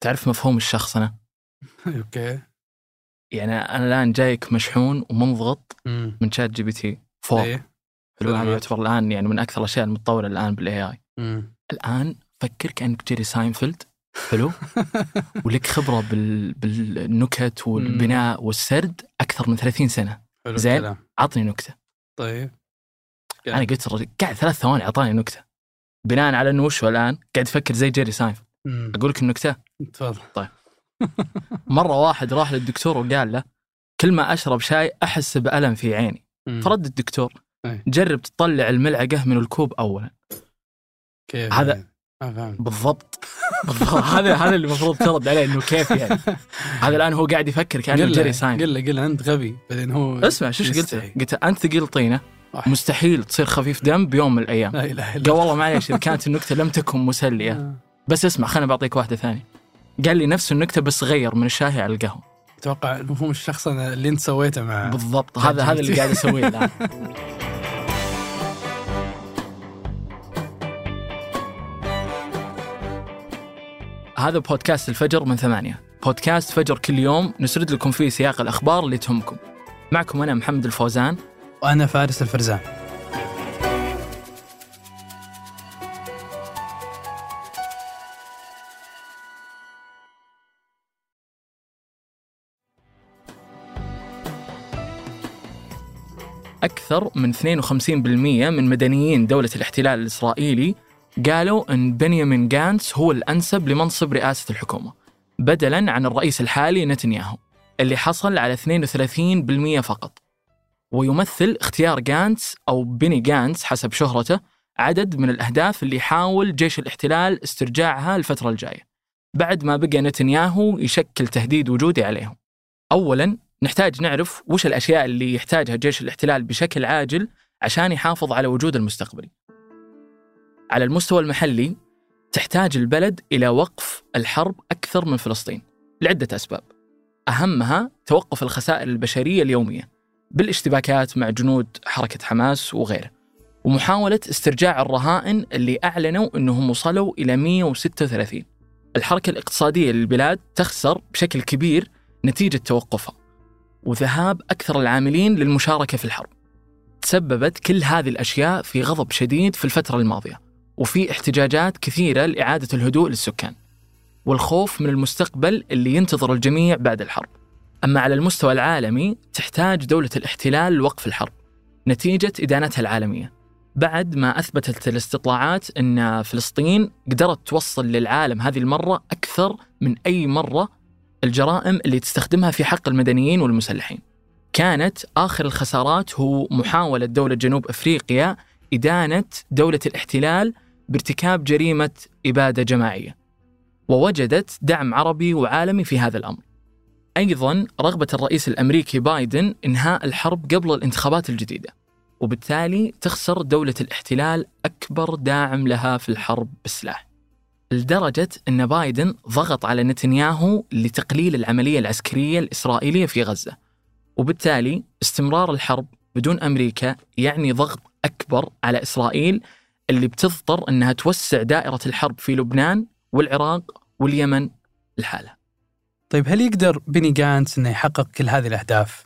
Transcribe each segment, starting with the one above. تعرف مفهوم الشخص أنا. أوكي. يعني أنا الآن جايك مشحون ومنضغط من شات جي بي تي 4. الآن يعتبر الآن يعني من أكثر الأشياء المتطورة الآن بالإي آي. الآن فكر كأنك جيري ساينفلد حلو ولك خبرة بالنكت والبناء والسرد أكثر من 30 سنة. زين عطني نكتة. طيب. أنا قلت قاعد 3 ثواني عطاني نكتة بناء على إنه وش الآن قاعد أفكر زي جيري ساينفلد. أقولك النكتة. تفضل. طيب. مرة واحد راح للدكتور وقال له كل ما أشرب شاي أحس بألم في عيني. فرد الدكتور جرب تطلع الملعقة من الكوب أولا. كيف هذا يعني. بالضبط هذا اللي المفروض ترد عليه إنه كيف يعني. هذا الآن هو قاعد يفكر كأنه جيري ساين. قل له أنت غبي بعدين هو اسمع شو قلت أنت ثقيل طينة مستحيل تصير خفيف دم بيوم من الأيام. قال والله معليش إذا كانت النكتة لم تكن مسلية بس اسمع خلنا بعطيك واحدة ثانية. قال لي نفس النكتة بس غير من الشاهي على القهوة. أتوقع مفهوم الشخص أنا اللي أنت سويته معه بالضبط هذا اللي قاعد أسويه الآن. هذا بودكاست الفجر من 8، بودكاست فجر كل يوم نسرد لكم فيه سياق الأخبار اللي تهمكم. معكم أنا محمد الفوزان وأنا فارس الفرزان. أكثر من 52% من مدنيين دولة الاحتلال الإسرائيلي قالوا أن بنيامين غانتس هو الأنسب لمنصب رئاسة الحكومة بدلاً عن الرئيس الحالي نتنياهو اللي حصل على 32% فقط. ويمثل اختيار غانتس أو بني غانتس حسب شهرته عدد من الأهداف اللي يحاول جيش الاحتلال استرجاعها الفترة الجاية بعد ما بقى نتنياهو يشكل تهديد وجودي عليهم. أولاً نحتاج نعرف وش الأشياء اللي يحتاجها جيش الاحتلال بشكل عاجل عشان يحافظ على وجود المستقبلي. على المستوى المحلي تحتاج البلد إلى وقف الحرب أكثر من فلسطين لعدة أسباب، أهمها توقف الخسائر البشرية اليومية بالاشتباكات مع جنود حركة حماس وغيره، ومحاولة استرجاع الرهائن اللي أعلنوا أنهم وصلوا إلى 136. الحركة الاقتصادية للبلاد تخسر بشكل كبير نتيجة توقفها، وذهاب أكثر العاملين للمشاركة في الحرب. تسببت كل هذه الأشياء في غضب شديد في الفترة الماضية وفي احتجاجات كثيرة لإعادة الهدوء للسكان والخوف من المستقبل اللي ينتظر الجميع بعد الحرب. أما على المستوى العالمي تحتاج دولة الاحتلال لوقف الحرب نتيجة إدانتها العالمية بعد ما أثبتت الاستطلاعات أن فلسطين قدرت توصل للعالم هذه المرة أكثر من أي مرة الجرائم اللي تستخدمها في حق المدنيين والمسلحين. كانت آخر الخسارات هو محاولة دولة جنوب أفريقيا إدانة دولة الاحتلال بارتكاب جريمة إبادة جماعية، ووجدت دعم عربي وعالمي في هذا الأمر. أيضاً رغبة الرئيس الأمريكي بايدن إنهاء الحرب قبل الانتخابات الجديدة، وبالتالي تخسر دولة الاحتلال أكبر داعم لها في الحرب بالسلاح، لدرجة أن بايدن ضغط على نتنياهو لتقليل العملية العسكرية الإسرائيلية في غزة، وبالتالي استمرار الحرب بدون أمريكا يعني ضغط أكبر على إسرائيل اللي بتضطر أنها توسع دائرة الحرب في لبنان والعراق واليمن لحالها. طيب هل يقدر بني غانتس أنه يحقق كل هذه الأهداف؟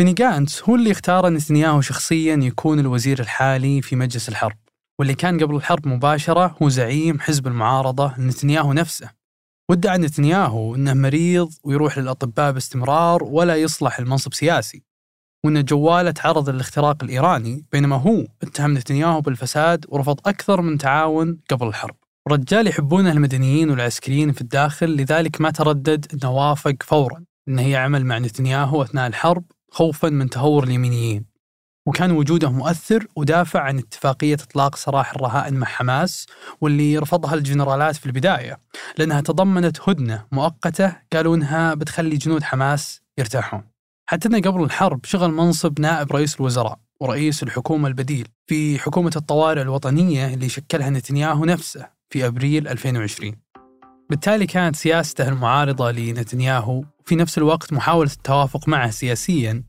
بني غانتس هو اللي اختار نتنياهو شخصياً يكون الوزير الحالي في مجلس الحرب، واللي كان قبل الحرب مباشرة هو زعيم حزب المعارضة نتنياهو نفسه. وادعى نتنياهو أنه مريض ويروح للأطباء باستمرار ولا يصلح المنصب سياسي، وأن جواله تعرض للاختراق الإيراني، بينما هو اتهم نتنياهو بالفساد ورفض أكثر من تعاون قبل الحرب. رجال يحبونه المدنيين والعسكريين في الداخل، لذلك ما تردد أنه وافق فورا أنه يعمل مع نتنياهو أثناء الحرب خوفا من تهور اليمينيين، وكان وجوده مؤثر ودافع عن اتفاقية إطلاق سراح الرهائن مع حماس واللي رفضها الجنرالات في البداية لأنها تضمنت هدنة مؤقتة قالوا أنها بتخلي جنود حماس يرتاحون. حتى أنه قبل الحرب شغل منصب نائب رئيس الوزراء ورئيس الحكومة البديل في حكومة الطوارئ الوطنية اللي شكلها نتنياهو نفسه في أبريل 2020. بالتالي كانت سياسته المعارضة لنتنياهو في نفس الوقت محاولة التوافق معه سياسياً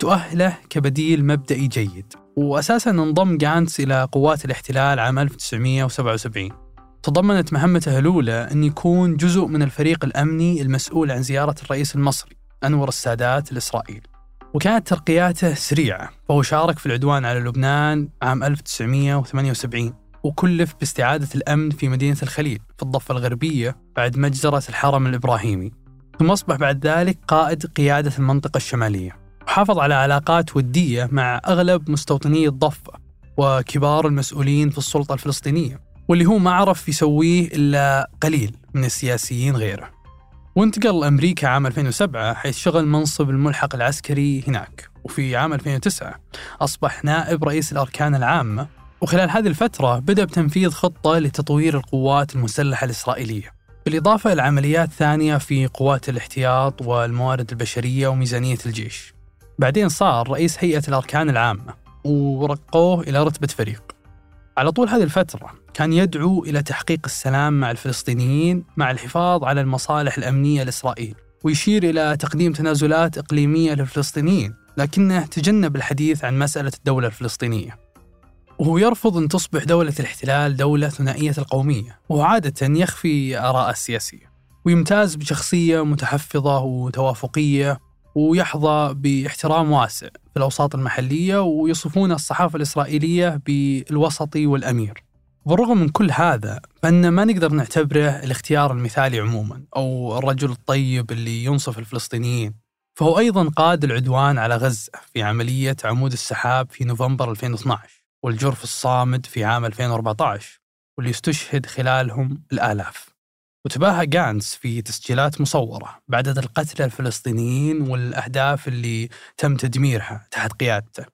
تؤهله كبديل مبدئي جيد. وأساساً انضم غانتس إلى قوات الاحتلال عام 1977، تضمنت مهمته الأولى أن يكون جزء من الفريق الأمني المسؤول عن زيارة الرئيس المصري أنور السادات لإسرائيل، وكانت ترقياته سريعة، فهو شارك في العدوان على لبنان عام 1978 وكلف باستعادة الأمن في مدينة الخليل في الضفة الغربية بعد مجزرة الحرم الإبراهيمي، ثم أصبح بعد ذلك قائد قيادة المنطقة الشمالية، وحافظ على علاقات ودية مع أغلب مستوطني الضفة وكبار المسؤولين في السلطة الفلسطينية، واللي هو ما عرف يسويه إلا قليل من السياسيين غيره. وانتقل لأمريكا عام 2007 حيث شغل منصب الملحق العسكري هناك، وفي عام 2009 أصبح نائب رئيس الأركان العامة، وخلال هذه الفترة بدأ بتنفيذ خطة لتطوير القوات المسلحة الإسرائيلية، بالإضافة إلى عمليات ثانية في قوات الاحتياط والموارد البشرية وميزانية الجيش. بعدين صار رئيس هيئة الأركان العامة ورقوه إلى رتبة فريق. على طول هذه الفترة كان يدعو إلى تحقيق السلام مع الفلسطينيين مع الحفاظ على المصالح الأمنية لإسرائيل، ويشير إلى تقديم تنازلات إقليمية للفلسطينيين، لكنه تجنب الحديث عن مسألة الدولة الفلسطينية، وهو يرفض أن تصبح دولة الاحتلال دولة ثنائية القومية، وعادة يخفي آراءه السياسية، ويمتاز بشخصية متحفظة وتوافقية، ويحظى باحترام واسع في الأوساط المحلية، ويصفون الصحافة الإسرائيلية بالوسطي والأمير. بالرغم من كل هذا فإن ما نقدر نعتبره الاختيار المثالي عموما أو الرجل الطيب اللي ينصف الفلسطينيين، فهو أيضا قاد العدوان على غزة في عملية عمود السحاب في نوفمبر 2012 والجرف الصامد في عام 2014 واللي استشهد خلالهم الآلاف. وتباهى غانتس في تسجيلات مصورة بعدد القتلى الفلسطينيين والأهداف اللي تم تدميرها تحت قيادته،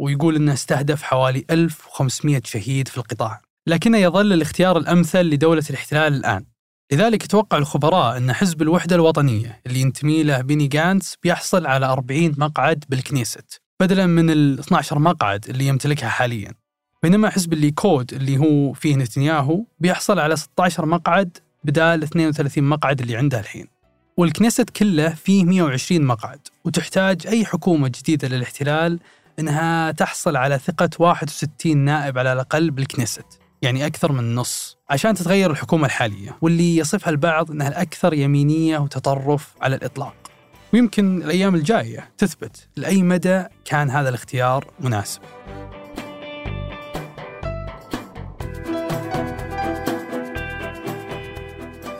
ويقول أنه استهدف حوالي 1500 شهيد في القطاع، لكنه يظل الاختيار الأمثل لدولة الاحتلال الآن. لذلك يتوقع الخبراء أن حزب الوحدة الوطنية اللي ينتمي له بني غانتس بيحصل على 40 مقعد بالكنيست بدلاً من ال 12 مقعد اللي يمتلكها حالياً، بينما حزب الليكود اللي هو فيه نتنياهو بيحصل على 16 مقعد بدال 32 مقعد اللي عنده الحين. والكنيست كله فيه 120 مقعد، وتحتاج أي حكومة جديدة للاحتلال أنها تحصل على ثقة 61 نائب على الأقل بالكنيست، يعني أكثر من نص، عشان تتغير الحكومة الحالية واللي يصفها البعض أنها الأكثر يمينية وتطرف على الإطلاق. ويمكن الأيام الجاية تثبت لأي مدى كان هذا الاختيار مناسب.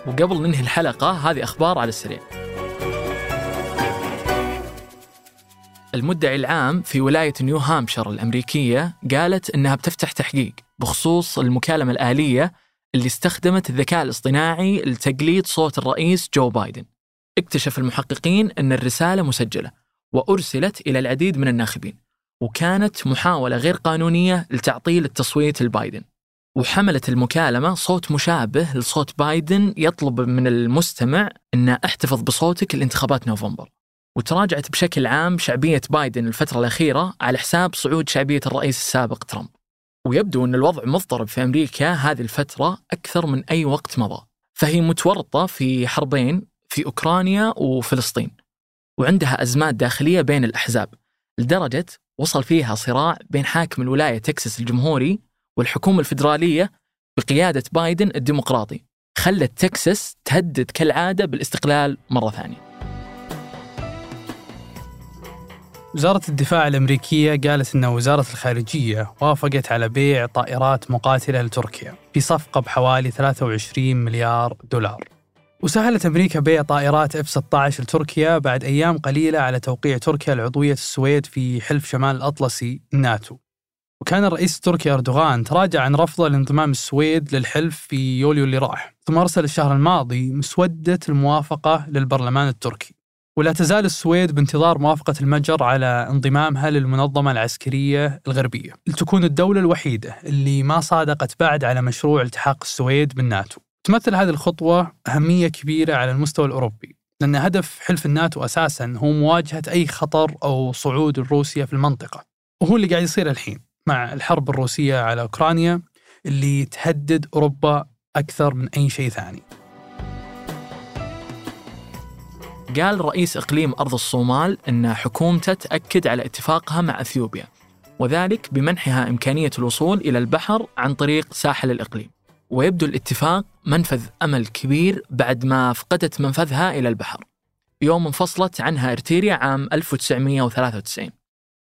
وقبل ننهي الحلقة هذه أخبار على السريع. المدعي العام في ولاية نيو هامشير الأمريكية قالت أنها بتفتح تحقيق بخصوص المكالمة الآلية اللي استخدمت الذكاء الاصطناعي لتقليد صوت الرئيس جو بايدن. اكتشف المحققين أن الرسالة مسجلة وأرسلت إلى العديد من الناخبين، وكانت محاولة غير قانونية لتعطيل التصويت لبايدن. وحملت المكالمة صوت مشابه لصوت بايدن يطلب من المستمع أنه احتفظ بصوتك لانتخابات نوفمبر. وتراجعت بشكل عام شعبية بايدن الفترة الأخيرة على حساب صعود شعبية الرئيس السابق ترامب، ويبدو أن الوضع مضطرب في أمريكا هذه الفترة أكثر من أي وقت مضى، فهي متورطة في حربين في أوكرانيا وفلسطين، وعندها أزمات داخلية بين الأحزاب لدرجة وصل فيها صراع بين حاكم الولاية تكساس الجمهوري والحكومة الفيدرالية بقيادة بايدن الديمقراطي، خلت تكساس تهدد كالعادة بالاستقلال مرة ثانية. وزارة الدفاع الأمريكية قالت أن وزارة الخارجية وافقت على بيع طائرات مقاتلة لتركيا في صفقة بحوالي 23 مليار دولار. وسهلت أمريكا بيع طائرات F-16 لتركيا بعد أيام قليلة على توقيع تركيا العضوية السويد في حلف شمال الأطلسي الناتو. وكان الرئيس التركي أردوغان تراجع عن رفضه لانضمام السويد للحلف في يوليو اللي راح، ثم أرسل الشهر الماضي مسودة الموافقة للبرلمان التركي. ولا تزال السويد بانتظار موافقة المجر على انضمامها للمنظمة العسكرية الغربية لتكون الدولة الوحيدة اللي ما صادقت بعد على مشروع التحاق السويد بالناتو. تمثل هذه الخطوة أهمية كبيرة على المستوى الأوروبي، لأن هدف حلف الناتو أساساً هو مواجهة أي خطر أو صعود روسيا في المنطقة، وهو اللي قاعد يصير الحين مع الحرب الروسية على أوكرانيا اللي تهدد أوروبا أكثر من أي شيء ثاني. قال رئيس إقليم أرض الصومال أن حكومته تأكد على اتفاقها مع أثيوبيا، وذلك بمنحها إمكانية الوصول إلى البحر عن طريق ساحل الإقليم، ويبدو الاتفاق منفذ أمل كبير بعد ما فقدت منفذها إلى البحر يوم انفصلت عنها إرتيريا عام 1993.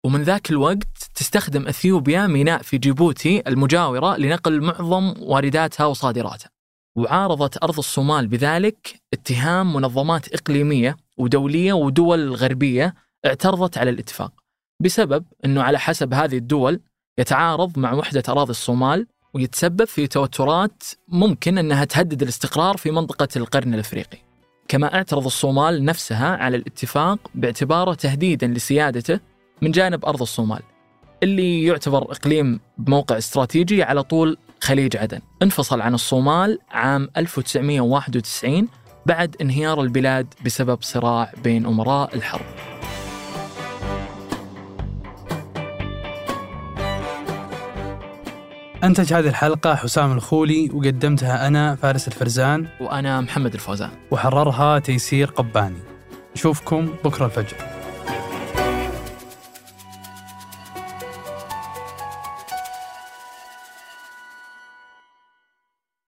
ومن ذاك الوقت تستخدم أثيوبيا ميناء في جيبوتي المجاورة لنقل معظم وارداتها وصادراتها. وعارضت أرض الصومال بذلك اتهام منظمات إقليمية ودولية ودول غربية اعترضت على الاتفاق بسبب أنه على حسب هذه الدول يتعارض مع وحدة أراضي الصومال ويتسبب في توترات ممكن أنها تهدد الاستقرار في منطقة القرن الأفريقي. كما اعترض الصومال نفسها على الاتفاق باعتباره تهديدا لسيادته من جانب أرض الصومال اللي يعتبر إقليم بموقع استراتيجي على طول خليج عدن. انفصل عن الصومال عام 1991 بعد انهيار البلاد بسبب صراع بين أمراء الحرب. أنتج هذه الحلقة حسام الخولي، وقدمتها أنا فارس الفرزان، وأنا محمد الفوزان، وحررها تيسير قباني. نشوفكم بكرة الفجر.